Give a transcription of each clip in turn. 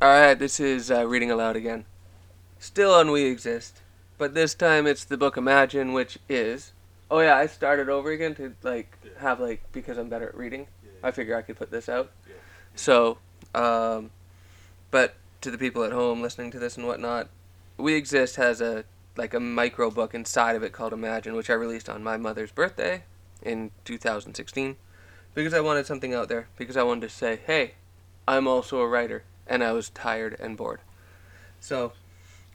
Alright, this is Reading Aloud again. Still on We Exist, but this time it's the book Imagine, which is... Oh yeah, I started over again to, because I'm better at reading. Yeah, yeah. I figure I could put this out. Yeah. So, but to the people at home listening to this and whatnot, We Exist has a micro book inside of it called Imagine, which I released on my mother's birthday in 2016, because I wanted something out there, because I wanted to say, hey, I'm also a writer. And I was tired and bored. So,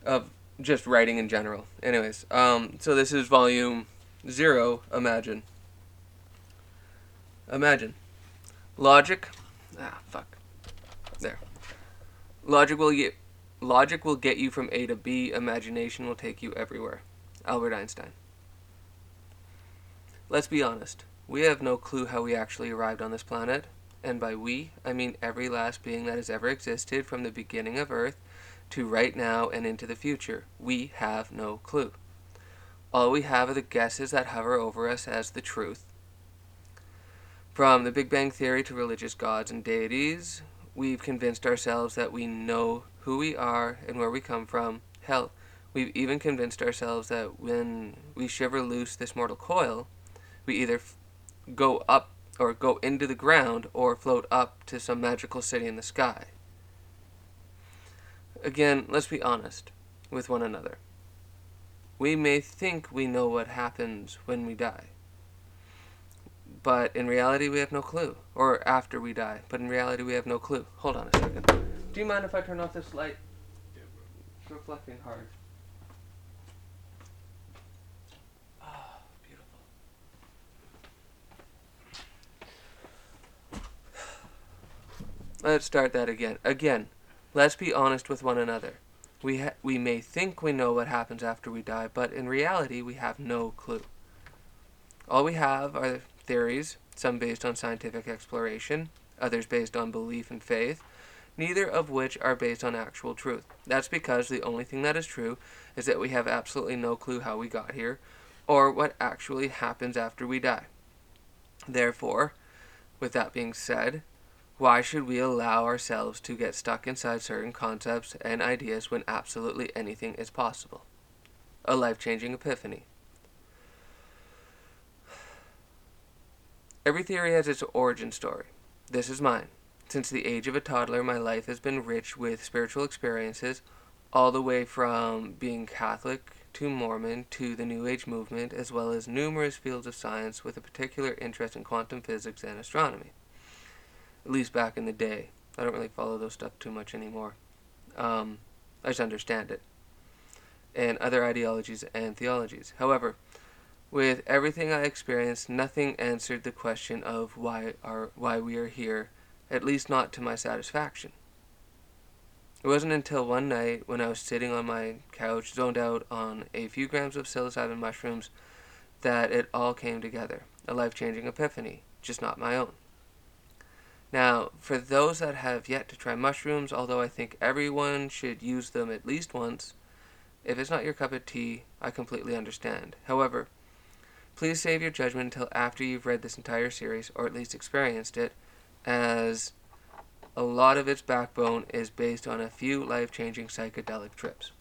of just writing in general. Anyways, so this is volume 0, Imagine. Imagine. Logic. There. Logic will get you from A to B. Imagination will take you everywhere. Albert Einstein. Let's be honest. We have no clue how we actually arrived on this planet. And by we, I mean every last being that has ever existed from the beginning of Earth to right now and into the future. We have no clue. All we have are the guesses that hover over us as the truth. From the Big Bang Theory to religious gods and deities, we've convinced ourselves that we know who we are and where we come from. Hell, we've even convinced ourselves that when we shiver loose this mortal coil, we either go up or go into the ground, or float up to some magical city in the sky. Again, let's be honest with one another. We may think we know what happens when we die, but in reality we have no clue. Or after we die, but in reality we have no clue. Hold on a second. Do you mind if I turn off this light? Yeah, bro. It's reflecting hard. Let's start that again. Again, let's be honest with one another. We may think we know what happens after we die, but in reality, we have no clue. All we have are theories, some based on scientific exploration, others based on belief and faith, neither of which are based on actual truth. That's because the only thing that is true is that we have absolutely no clue how we got here, or what actually happens after we die. Therefore, with that being said, why should we allow ourselves to get stuck inside certain concepts and ideas when absolutely anything is possible? A life-changing epiphany. Every theory has its origin story. This is mine. Since the age of a toddler, my life has been rich with spiritual experiences, all the way from being Catholic to Mormon to the New Age movement, as well as numerous fields of science with a particular interest in quantum physics and astronomy. At least back in the day. I don't really follow those stuff too much anymore. I just understand it. And other ideologies and theologies. However, with everything I experienced, nothing answered the question of why we are here, at least not to my satisfaction. It wasn't until one night when I was sitting on my couch, zoned out on a few grams of psilocybin mushrooms, that it all came together. A life-changing epiphany, just not my own. Now, for those that have yet to try mushrooms, although I think everyone should use them at least once, if it's not your cup of tea, I completely understand. However, please save your judgment until after you've read this entire series, or at least experienced it, as a lot of its backbone is based on a few life-changing psychedelic trips.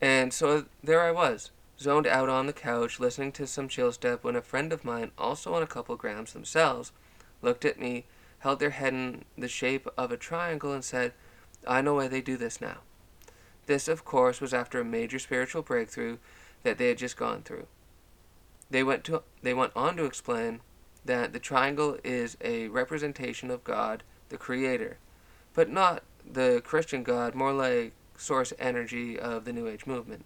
And so there I was, zoned out on the couch, listening to some chill step, when a friend of mine, also on a couple grams themselves, looked at me, held their head in the shape of a triangle, and said, "I know why they do this now." This, of course, was after a major spiritual breakthrough that they had just gone through. They went on to explain that the triangle is a representation of God, the Creator, but not the Christian God, more like source energy of the New Age movement.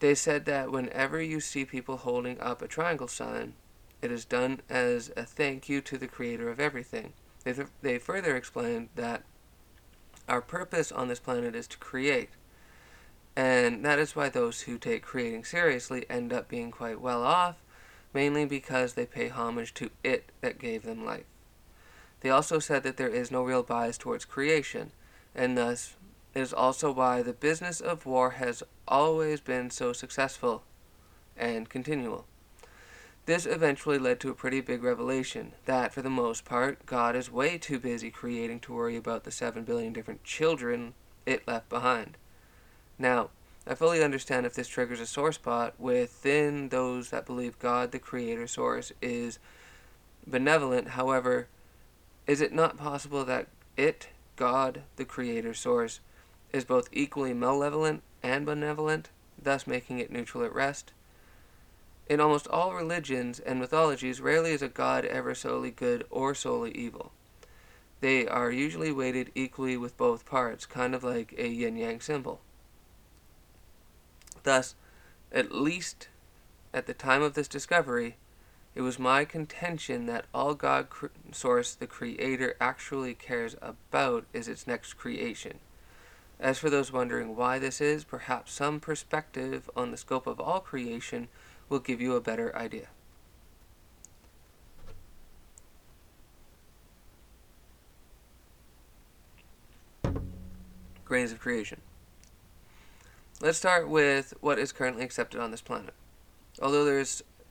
They said that whenever you see people holding up a triangle sign, it is done as a thank you to the Creator of everything. They further explained that our purpose on this planet is to create, and that is why those who take creating seriously end up being quite well off, mainly because they pay homage to it that gave them life. They also said that there is no real bias towards creation, and thus it is also why the business of war has always been so successful, and continual. This eventually led to a pretty big revelation, that, for the most part, God is way too busy creating to worry about the 7 billion different children it left behind. Now, I fully understand if this triggers a sore spot within those that believe God, the creator source, is benevolent. However, is it not possible that God, the creator source, is both equally malevolent and benevolent, thus making it neutral at rest? In almost all religions and mythologies, rarely is a god ever solely good or solely evil. They are usually weighted equally with both parts, kind of like a yin-yang symbol. Thus, at least at the time of this discovery, it was my contention that all God source the Creator actually cares about is its next creation. As for those wondering why this is, perhaps some perspective on the scope of all creation will give you a better idea. Grains of creation. Let's start with what is currently accepted on this planet. Although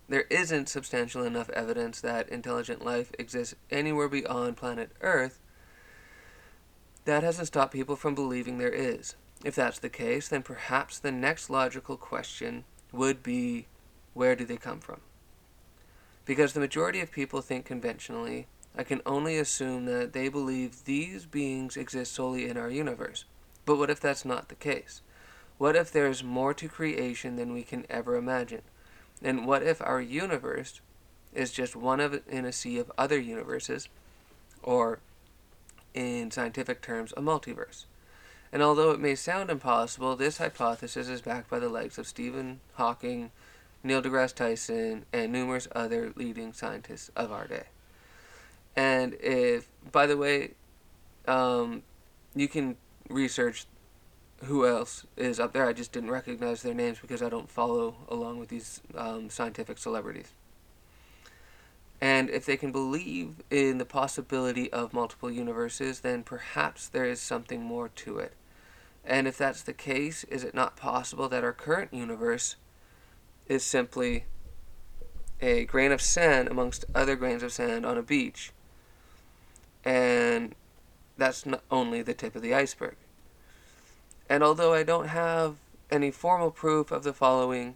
there isn't substantial enough evidence that intelligent life exists anywhere beyond planet Earth, that hasn't stopped people from believing there is. If that's the case, then perhaps the next logical question would be, where do they come from? Because the majority of people think conventionally, I can only assume that they believe these beings exist solely in our universe. But what if that's not the case? What if there is more to creation than we can ever imagine? And what if our universe is just one in a sea of other universes, or in scientific terms, a multiverse? And although it may sound impossible, this hypothesis is backed by the likes of Stephen Hawking, Neil deGrasse Tyson, and numerous other leading scientists of our day. And if, by the way, you can research who else is up there. I just didn't recognize their names because I don't follow along with these scientific celebrities. And if they can believe in the possibility of multiple universes, then perhaps there is something more to it. And if that's the case, is it not possible that our current universe is simply a grain of sand amongst other grains of sand on a beach? And that's not only the tip of the iceberg. And although I don't have any formal proof of the following,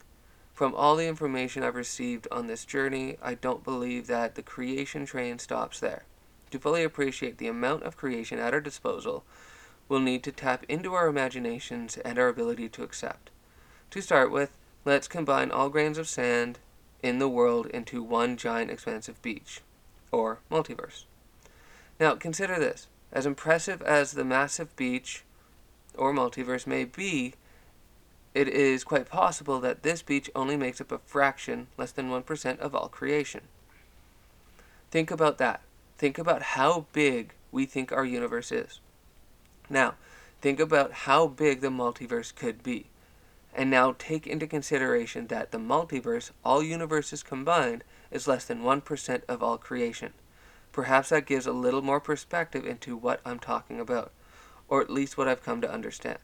from all the information I've received on this journey, I don't believe that the creation train stops there. To fully appreciate the amount of creation at our disposal, we'll need to tap into our imaginations and our ability to accept. To start with, let's combine all grains of sand in the world into one giant expansive beach, or multiverse. Now consider this. As impressive as the massive beach or multiverse may be, it is quite possible that this beach only makes up a fraction, less than 1% of all creation. Think about that. Think about how big we think our universe is. Now, think about how big the multiverse could be. And now take into consideration that the multiverse, all universes combined, is less than 1% of all creation. Perhaps that gives a little more perspective into what I'm talking about, or at least what I've come to understand.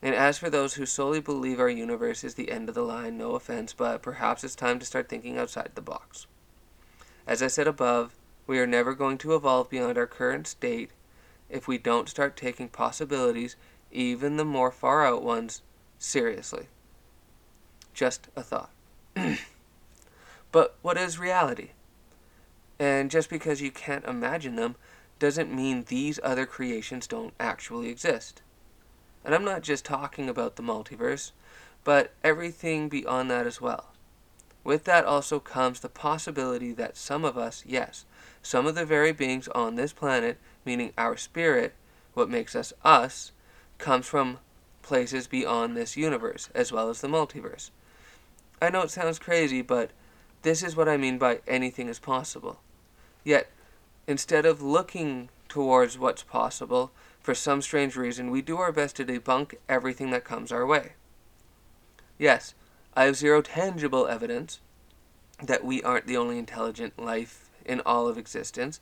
And as for those who solely believe our universe is the end of the line, no offense, but perhaps it's time to start thinking outside the box. As I said above, we are never going to evolve beyond our current state if we don't start taking possibilities, even the more far out ones, seriously. Just a thought. But what is reality? And just because you can't imagine them doesn't mean these other creations don't actually exist. And I'm not just talking about the multiverse, but everything beyond that as well. With that also comes the possibility that some of us, yes, some of the very beings on this planet, meaning our spirit, what makes us us, comes from places beyond this universe, as well as the multiverse. I know it sounds crazy, but this is what I mean by anything is possible. Yet, instead of looking towards what's possible, for some strange reason, we do our best to debunk everything that comes our way. Yes, I have zero tangible evidence that we aren't the only intelligent life in all of existence,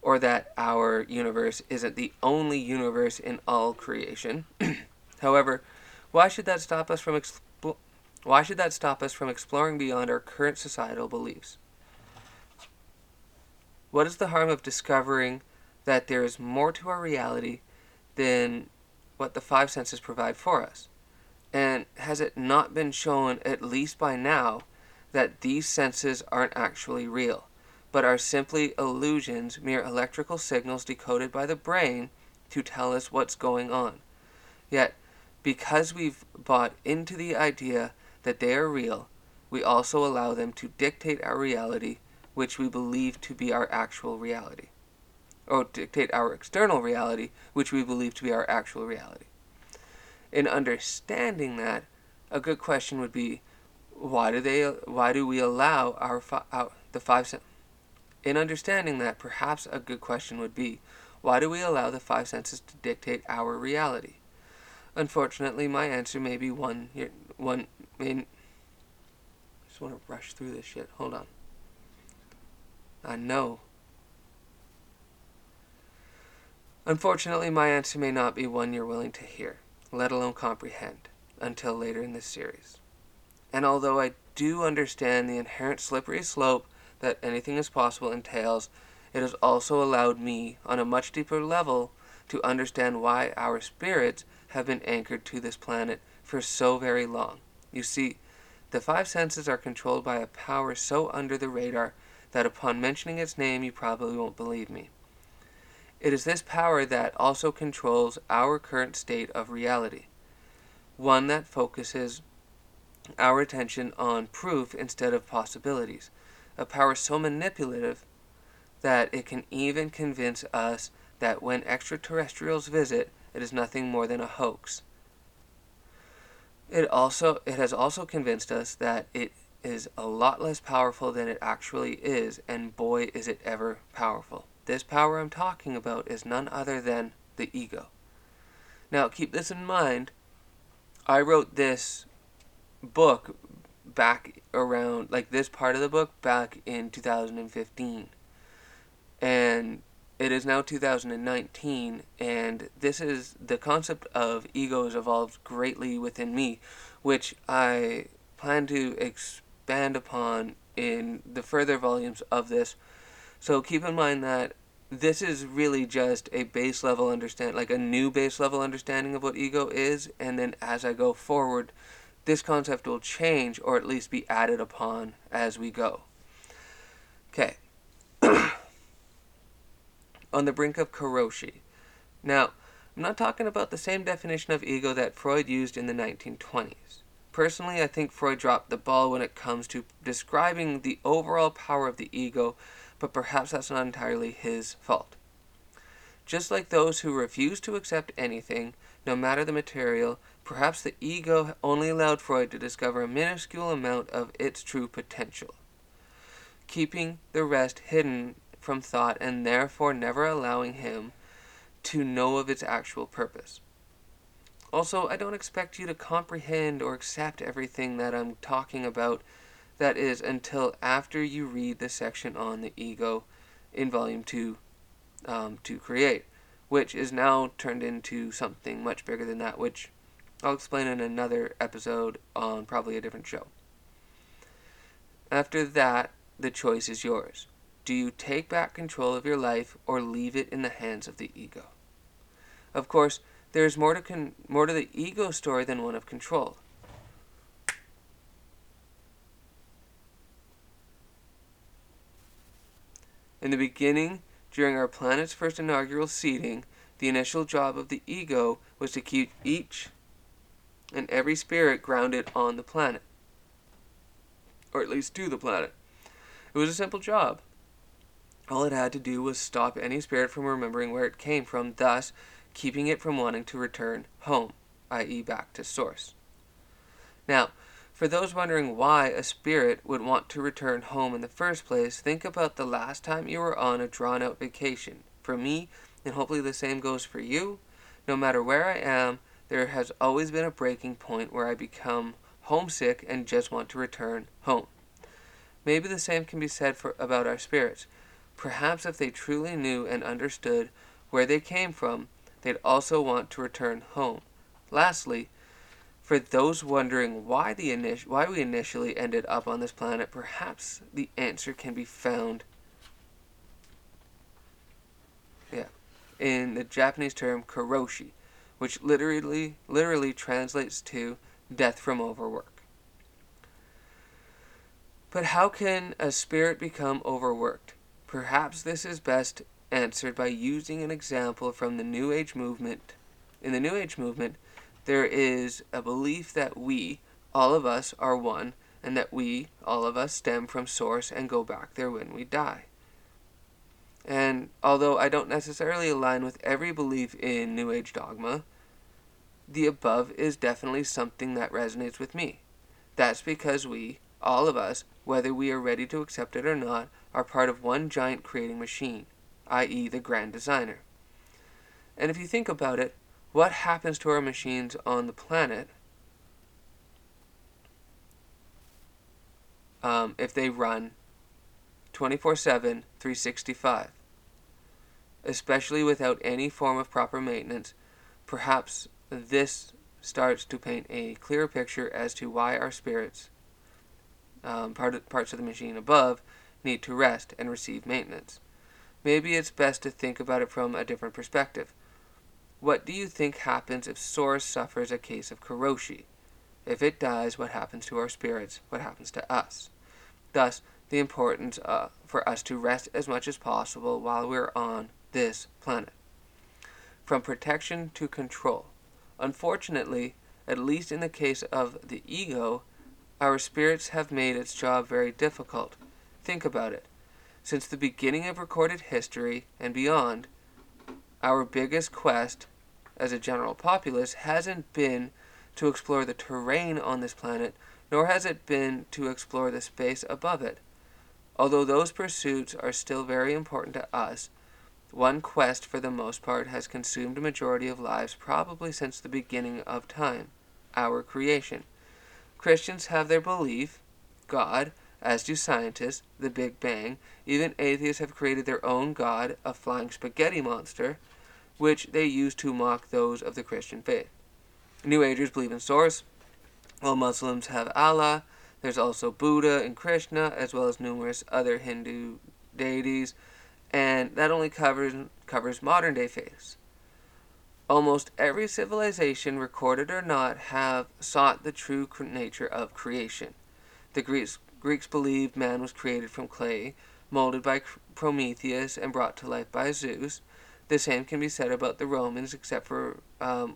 or that our universe isn't the only universe in all creation. However, why should that stop us from Why should that stop us from exploring beyond our current societal beliefs? What is the harm of discovering that there is more to our reality than what the five senses provide for us? And has it not been shown, at least by now, that these senses aren't actually real, but are simply illusions, mere electrical signals decoded by the brain to tell us what's going on? Yet, because we've bought into the idea that they are real, we also allow them to dictate our reality, which we believe to be our actual reality. Or dictate our external reality, which we believe to be our actual reality. In understanding that, a good question would be, why do we allow the five senses to dictate our reality? Unfortunately, my answer may be I just want to rush through this shit. Hold on. I know. Unfortunately, my answer may not be one you're willing to hear, let alone comprehend, until later in this series. And although I do understand the inherent slippery slope that anything is possible entails, it has also allowed me, on a much deeper level, to understand why our spirits have been anchored to this planet for so very long. You see, the five senses are controlled by a power so under the radar that upon mentioning its name, you probably won't believe me. It is this power that also controls our current state of reality, one that focuses our attention on proof instead of possibilities, a power so manipulative that it can even convince us that when extraterrestrials visit, it is nothing more than a hoax. It has also convinced us that it is a lot less powerful than it actually is, and boy is it ever powerful. This power I'm talking about is none other than the ego. Now, keep this in mind. I wrote this book back in 2015. And it is now 2019, and the concept of ego has evolved greatly within me, which I plan to expand upon in the further volumes of this. So keep in mind that this is really just a base level understand, like a new base level understanding of what ego is, and then as I go forward, this concept will change or at least be added upon as we go. Okay. On the brink of Karoshi. Now, I'm not talking about the same definition of ego that Freud used in the 1920s. Personally, I think Freud dropped the ball when it comes to describing the overall power of the ego, but perhaps that's not entirely his fault. Just like those who refuse to accept anything, no matter the material, perhaps the ego only allowed Freud to discover a minuscule amount of its true potential, keeping the rest hidden from thought and therefore never allowing him to know of its actual purpose. Also, I don't expect you to comprehend or accept everything that I'm talking about, that is, until after you read the section on the ego in Volume 2 to create, which is now turned into something much bigger than that, which I'll explain in another episode on probably a different show. After that, the choice is yours. Do you take back control of your life or leave it in the hands of the ego? Of course, there is more to the ego story than one of control. In the beginning, during our planet's first inaugural seeding, the initial job of the ego was to keep each and every spirit grounded on the planet, or at least to the planet. It was a simple job. All it had to do was stop any spirit from remembering where it came from, thus keeping it from wanting to return home, i.e. back to source. Now, for those wondering why a spirit would want to return home in the first place, think about the last time you were on a drawn-out vacation. For me, and hopefully the same goes for you, no matter where I am, there has always been a breaking point where I become homesick and just want to return home. Maybe the same can be said about our spirits. Perhaps if they truly knew and understood where they came from, they'd also want to return home. Lastly, For those wondering why we initially ended up on this planet, perhaps the answer can be found in the Japanese term Karoshi, which literally translates to death from overwork. But how can a spirit become overworked? Perhaps this is best answered by using an example from the New Age movement. In the New Age movement, there is a belief that we, all of us, are one, and that we, all of us, stem from source and go back there when we die. And although I don't necessarily align with every belief in New Age dogma, the above is definitely something that resonates with me. That's because we, all of us, whether we are ready to accept it or not, are part of one giant creating machine, i.e. the grand designer. And if you think about it, what happens to our machines on the planet if they run 24/7, 365? Especially without any form of proper maintenance, perhaps this starts to paint a clearer picture as to why our spirits, parts of the machine above, need to rest and receive maintenance. Maybe it's best to think about it from a different perspective. What do you think happens if Source suffers a case of Karoshi? If it dies, what happens to our spirits? What happens to us? Thus, the importance for us to rest as much as possible while we're on this planet. From protection to control. Unfortunately, at least in the case of the ego, our spirits have made its job very difficult. Think about it. Since the beginning of recorded history and beyond, our biggest quest as a general populace hasn't been to explore the terrain on this planet, nor has it been to explore the space above it. Although those pursuits are still very important to us, one quest for the most part has consumed a majority of lives probably since the beginning of time, our creation. Christians have their belief, God, as do scientists, the Big Bang. Even atheists have created their own god, a flying spaghetti monster, which they use to mock those of the Christian faith. New Agers believe in Source, while Muslims have Allah. There's also Buddha and Krishna, as well as numerous other Hindu deities, and that only covers modern-day faiths. Almost every civilization, recorded or not, have sought the true nature of creation. The Greeks believed man was created from clay, molded by Prometheus and brought to life by Zeus. The same can be said about the Romans, except for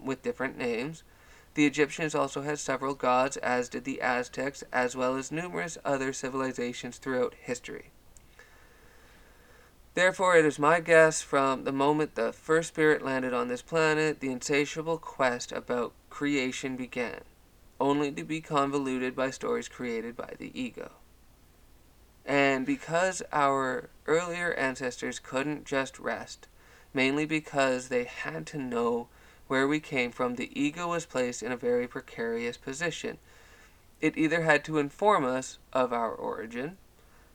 with different names. The Egyptians also had several gods, as did the Aztecs, as well as numerous other civilizations throughout history. Therefore, it is my guess from the moment the first spirit landed on this planet, the insatiable quest about creation began, only to be convoluted by stories created by the ego. And because our earlier ancestors couldn't just rest, mainly because they had to know where we came from, the ego was placed in a very precarious position. It either had to inform us of our origin,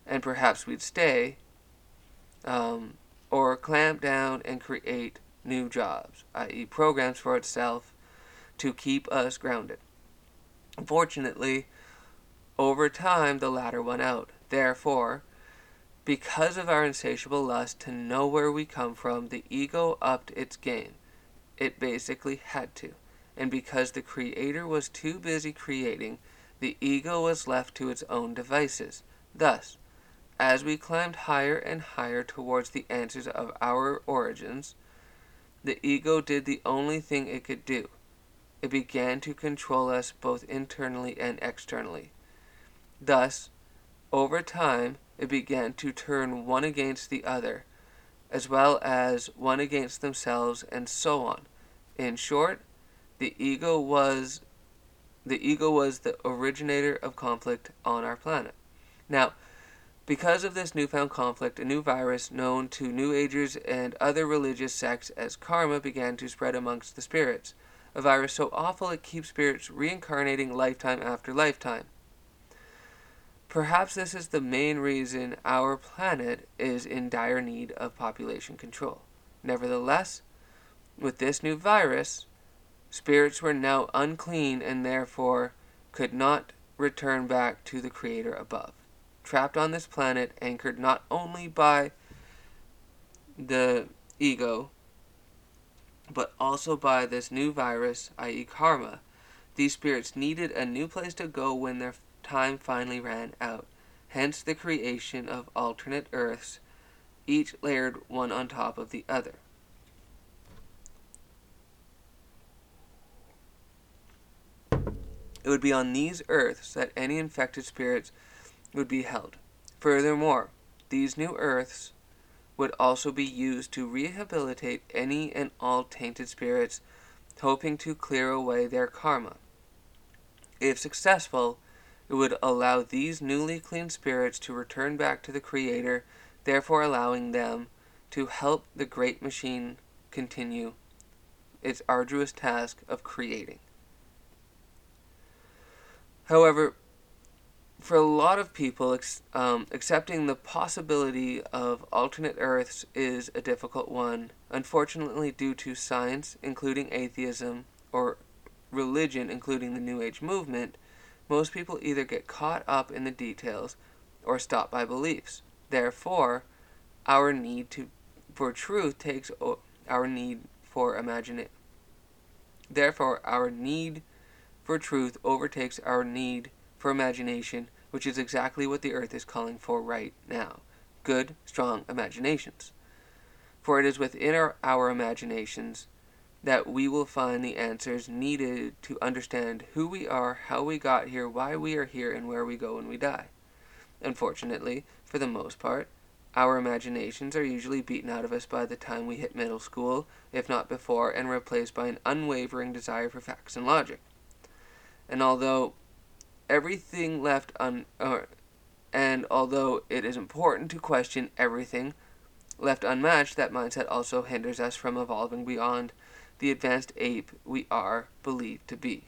and perhaps we'd stay, or clamp down and create new jobs, i.e. programs for itself to keep us grounded. Unfortunately, over time, the latter won out. Therefore, because of our insatiable lust to know where we come from, the ego upped its game. It basically had to. And because the creator was too busy creating, the ego was left to its own devices. Thus, as we climbed higher and higher towards the answers of our origins, the ego did the only thing it could do. It began to control us both internally and externally. Thus, over time, it began to turn one against the other, as well as one against themselves, and so on. In short, the ego was the originator of conflict on our planet. Now, because of this newfound conflict, a new virus known to New Agers and other religious sects as karma began to spread amongst the spirits. A virus so awful it keeps spirits reincarnating lifetime after lifetime. Perhaps this is the main reason our planet is in dire need of population control. Nevertheless, with this new virus, Spirits were now unclean and therefore could not return back to the Creator above. Trapped on this planet, anchored not only by the ego, but also by this new virus, i.e. karma, these spirits needed a new place to go when their time finally ran out. Hence the creation of alternate Earths, each layered one on top of the other. It would be on these Earths that any infected spirits would be held. Furthermore, these new Earths would also be used to rehabilitate any and all tainted spirits, hoping to clear away their karma. If successful, it would allow these newly clean spirits to return back to the Creator, therefore allowing them to help the great machine continue its arduous task of creating. However, for a lot of people, accepting the possibility of alternate Earths is a difficult one, unfortunately due to science, including atheism, or religion, including the New Age movement. Most people either get caught up in the details or stop by beliefs. Therefore, our need for truth takes our need for imagination. Therefore, our need for truth overtakes our need for imagination, which is exactly what the Earth is calling for right now. Good, strong imaginations. For it is within our imaginations that we will find the answers needed to understand who we are, how we got here, why we are here, and where we go when we die. Unfortunately, for the most part, our imaginations are usually beaten out of us by the time we hit middle school, if not before, and replaced by an unwavering desire for facts and logic. And although it is important to question everything left unmatched, that mindset also hinders us from evolving beyond the advanced ape we are believed to be.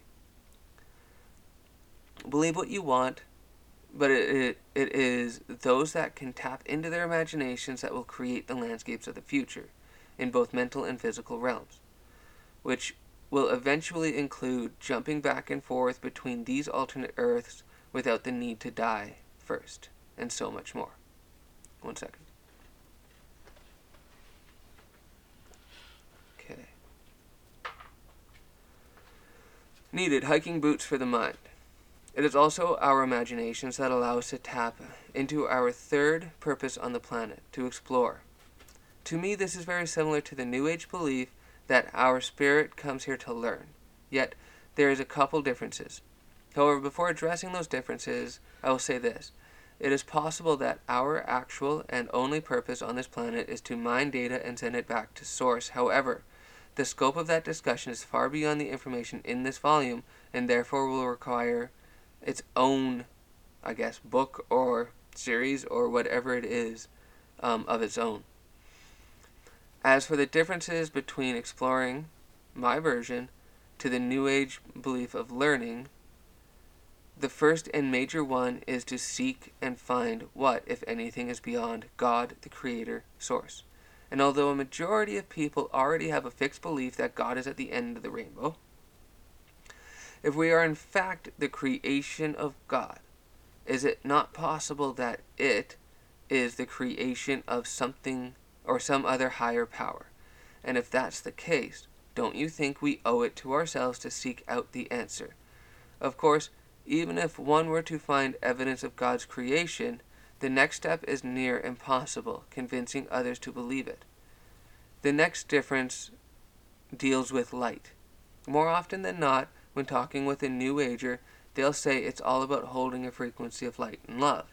Believe what you want, but it is those that can tap into their imaginations that will create the landscapes of the future, in both mental and physical realms, which will eventually include jumping back and forth between these alternate Earths without the need to die first, and so much more. One second. Needed hiking boots for the mind. It is also our imaginations that allow us to tap into our third purpose on the planet, to explore. To me, this is very similar to the New Age belief that our spirit comes here to learn. Yet, there is a couple differences. However, before addressing those differences, I will say this. It is possible that our actual and only purpose on this planet is to mine data and send it back to source. However, the scope of that discussion is far beyond the information in this volume, and therefore will require its own, book or series or whatever it is of its own. As for the differences between exploring, my version, to the New Age belief of learning, the first and major one is to seek and find what, if anything, is beyond God, the Creator, Source. And although a majority of people already have a fixed belief that God is at the end of the rainbow, if we are in fact the creation of God, is it not possible that it is the creation of something or some other higher power? And if that's the case, don't you think we owe it to ourselves to seek out the answer? Of course, even if one were to find evidence of God's creation, the next step is near impossible, convincing others to believe it. The next difference deals with light. More often than not, when talking with a New Ager, they'll say it's all about holding a frequency of light and love.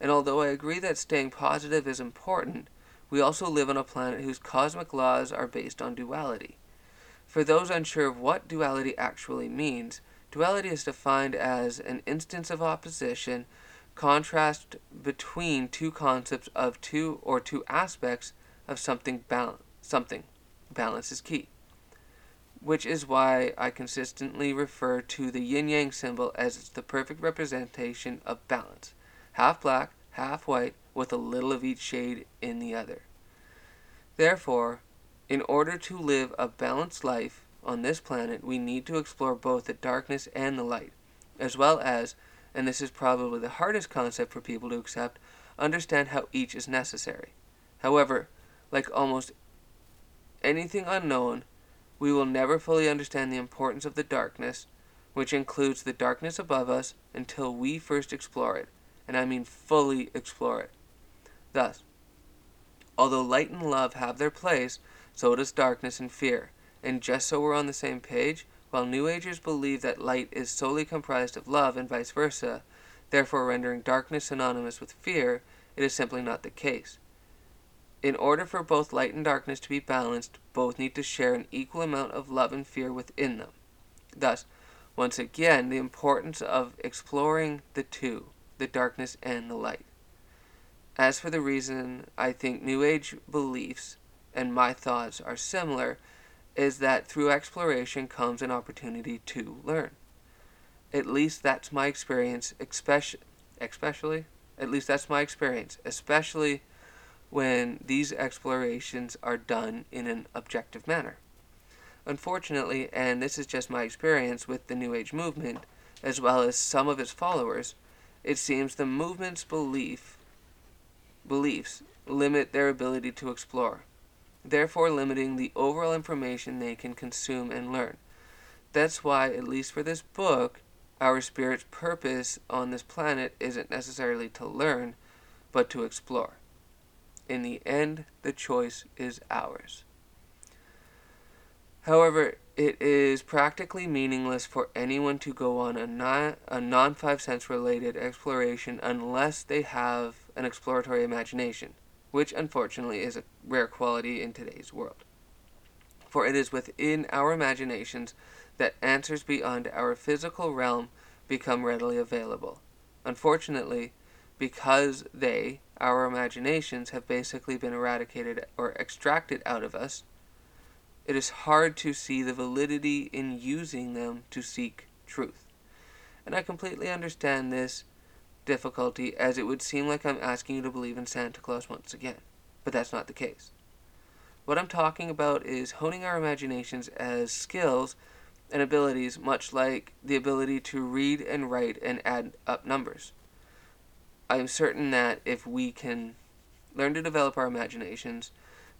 And although I agree that staying positive is important, we also live on a planet whose cosmic laws are based on duality. For those unsure of what duality actually means, duality is defined as an instance of opposition, contrast between two concepts of two aspects of something. Balance is key, which is why I consistently refer to the yin-yang symbol as it's the perfect representation of balance. Half black, half white, with a little of each shade in the other. Therefore, in order to live a balanced life, on this planet, we need to explore both the darkness and the light, as well as, and this is probably the hardest concept for people to accept, understand how each is necessary. However, like almost anything unknown, we will never fully understand the importance of the darkness, which includes the darkness above us, until we first explore it, and I mean fully explore it. Thus, although light and love have their place, so does darkness and fear. And just so we're on the same page, while New Agers believe that light is solely comprised of love and vice versa, therefore rendering darkness synonymous with fear, it is simply not the case. In order for both light and darkness to be balanced, both need to share an equal amount of love and fear within them. Thus, once again, the importance of exploring the two, the darkness and the light. As for the reason I think New Age beliefs and my thoughts are similar, is that through exploration comes an opportunity to learn. At least that's my experience, especially when these explorations are done in an objective manner. Unfortunately, and this is just my experience with the New Age movement, as well as some of its followers, it seems the movement's beliefs limit their ability to explore, therefore limiting the overall information they can consume and learn. That's why, at least for this book, our spirit's purpose on this planet isn't necessarily to learn, but to explore. In the end, the choice is ours. However, it is practically meaningless for anyone to go on a non-5-sense related exploration unless they have an exploratory imagination, which unfortunately is a rare quality in today's world. For it is within our imaginations that answers beyond our physical realm become readily available. Unfortunately, because our imaginations, have basically been eradicated or extracted out of us, it is hard to see the validity in using them to seek truth. And I completely understand this difficulty, as it would seem like I'm asking you to believe in Santa Claus once again, but that's not the case. What I'm talking about is honing our imaginations as skills and abilities, much like the ability to read and write and add up numbers. I am certain that if we can learn to develop our imaginations,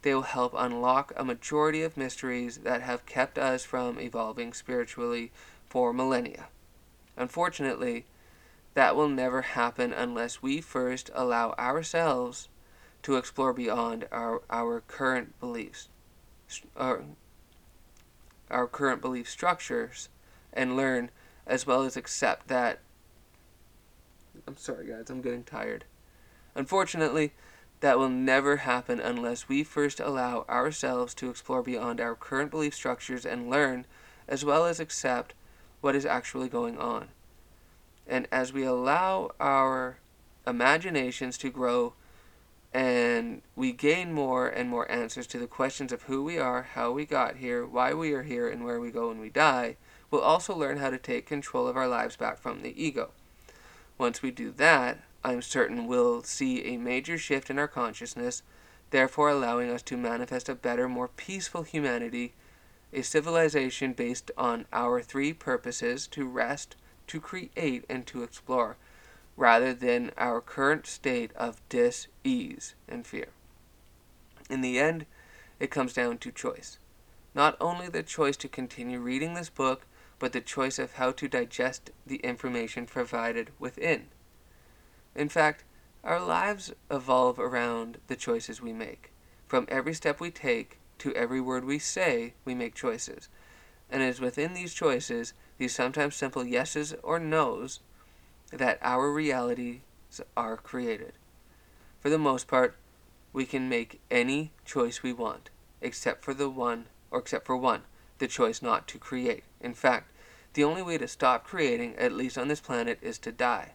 they will help unlock a majority of mysteries that have kept us from evolving spiritually for millennia. Unfortunately, that will never happen unless we first allow ourselves to explore beyond our current belief structures, and learn as well as accept that. I'm sorry, guys, I'm getting tired. Unfortunately, that will never happen unless we first allow ourselves to explore beyond our current belief structures and learn, as well as accept, what is actually going on. And as we allow our imaginations to grow, and we gain more and more answers to the questions of who we are, how we got here, why we are here, and where we go when we die, we'll also learn how to take control of our lives back from the ego. Once we do that, I'm certain we'll see a major shift in our consciousness, therefore allowing us to manifest a better, more peaceful humanity, a civilization based on our three purposes: to rest, to create, and to explore, rather than our current state of dis-ease and fear. In the end, it comes down to choice. Not only the choice to continue reading this book, but the choice of how to digest the information provided within. In fact, our lives evolve around the choices we make. From every step we take to every word we say, we make choices. And it is within these choices, these sometimes simple yeses or nos, that our realities are created. For the most part, we can make any choice we want, except for one, the choice not to create. In fact, the only way to stop creating, at least on this planet, is to die,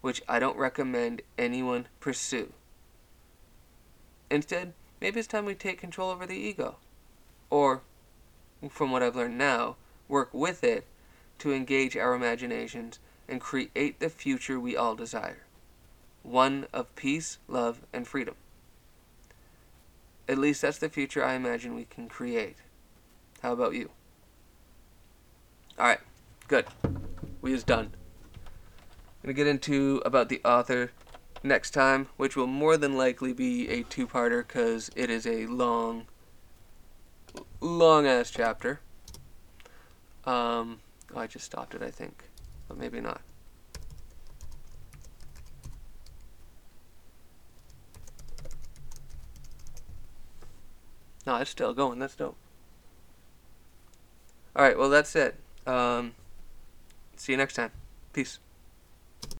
which I don't recommend anyone pursue. Instead, maybe it's time we take control over the ego, or, from what I've learned now, work with it to engage our imaginations and create the future we all desire, one of peace, love, and freedom. At least that's the future I imagine we can create. How about you? Alright, good. We is done. I'm going to get into about the author next time, which will more than likely be a two-parter because it is a long-ass chapter. Oh, I just stopped it, I think. But maybe not. No, it's still going. That's dope. Alright, well, that's it. See you next time. Peace.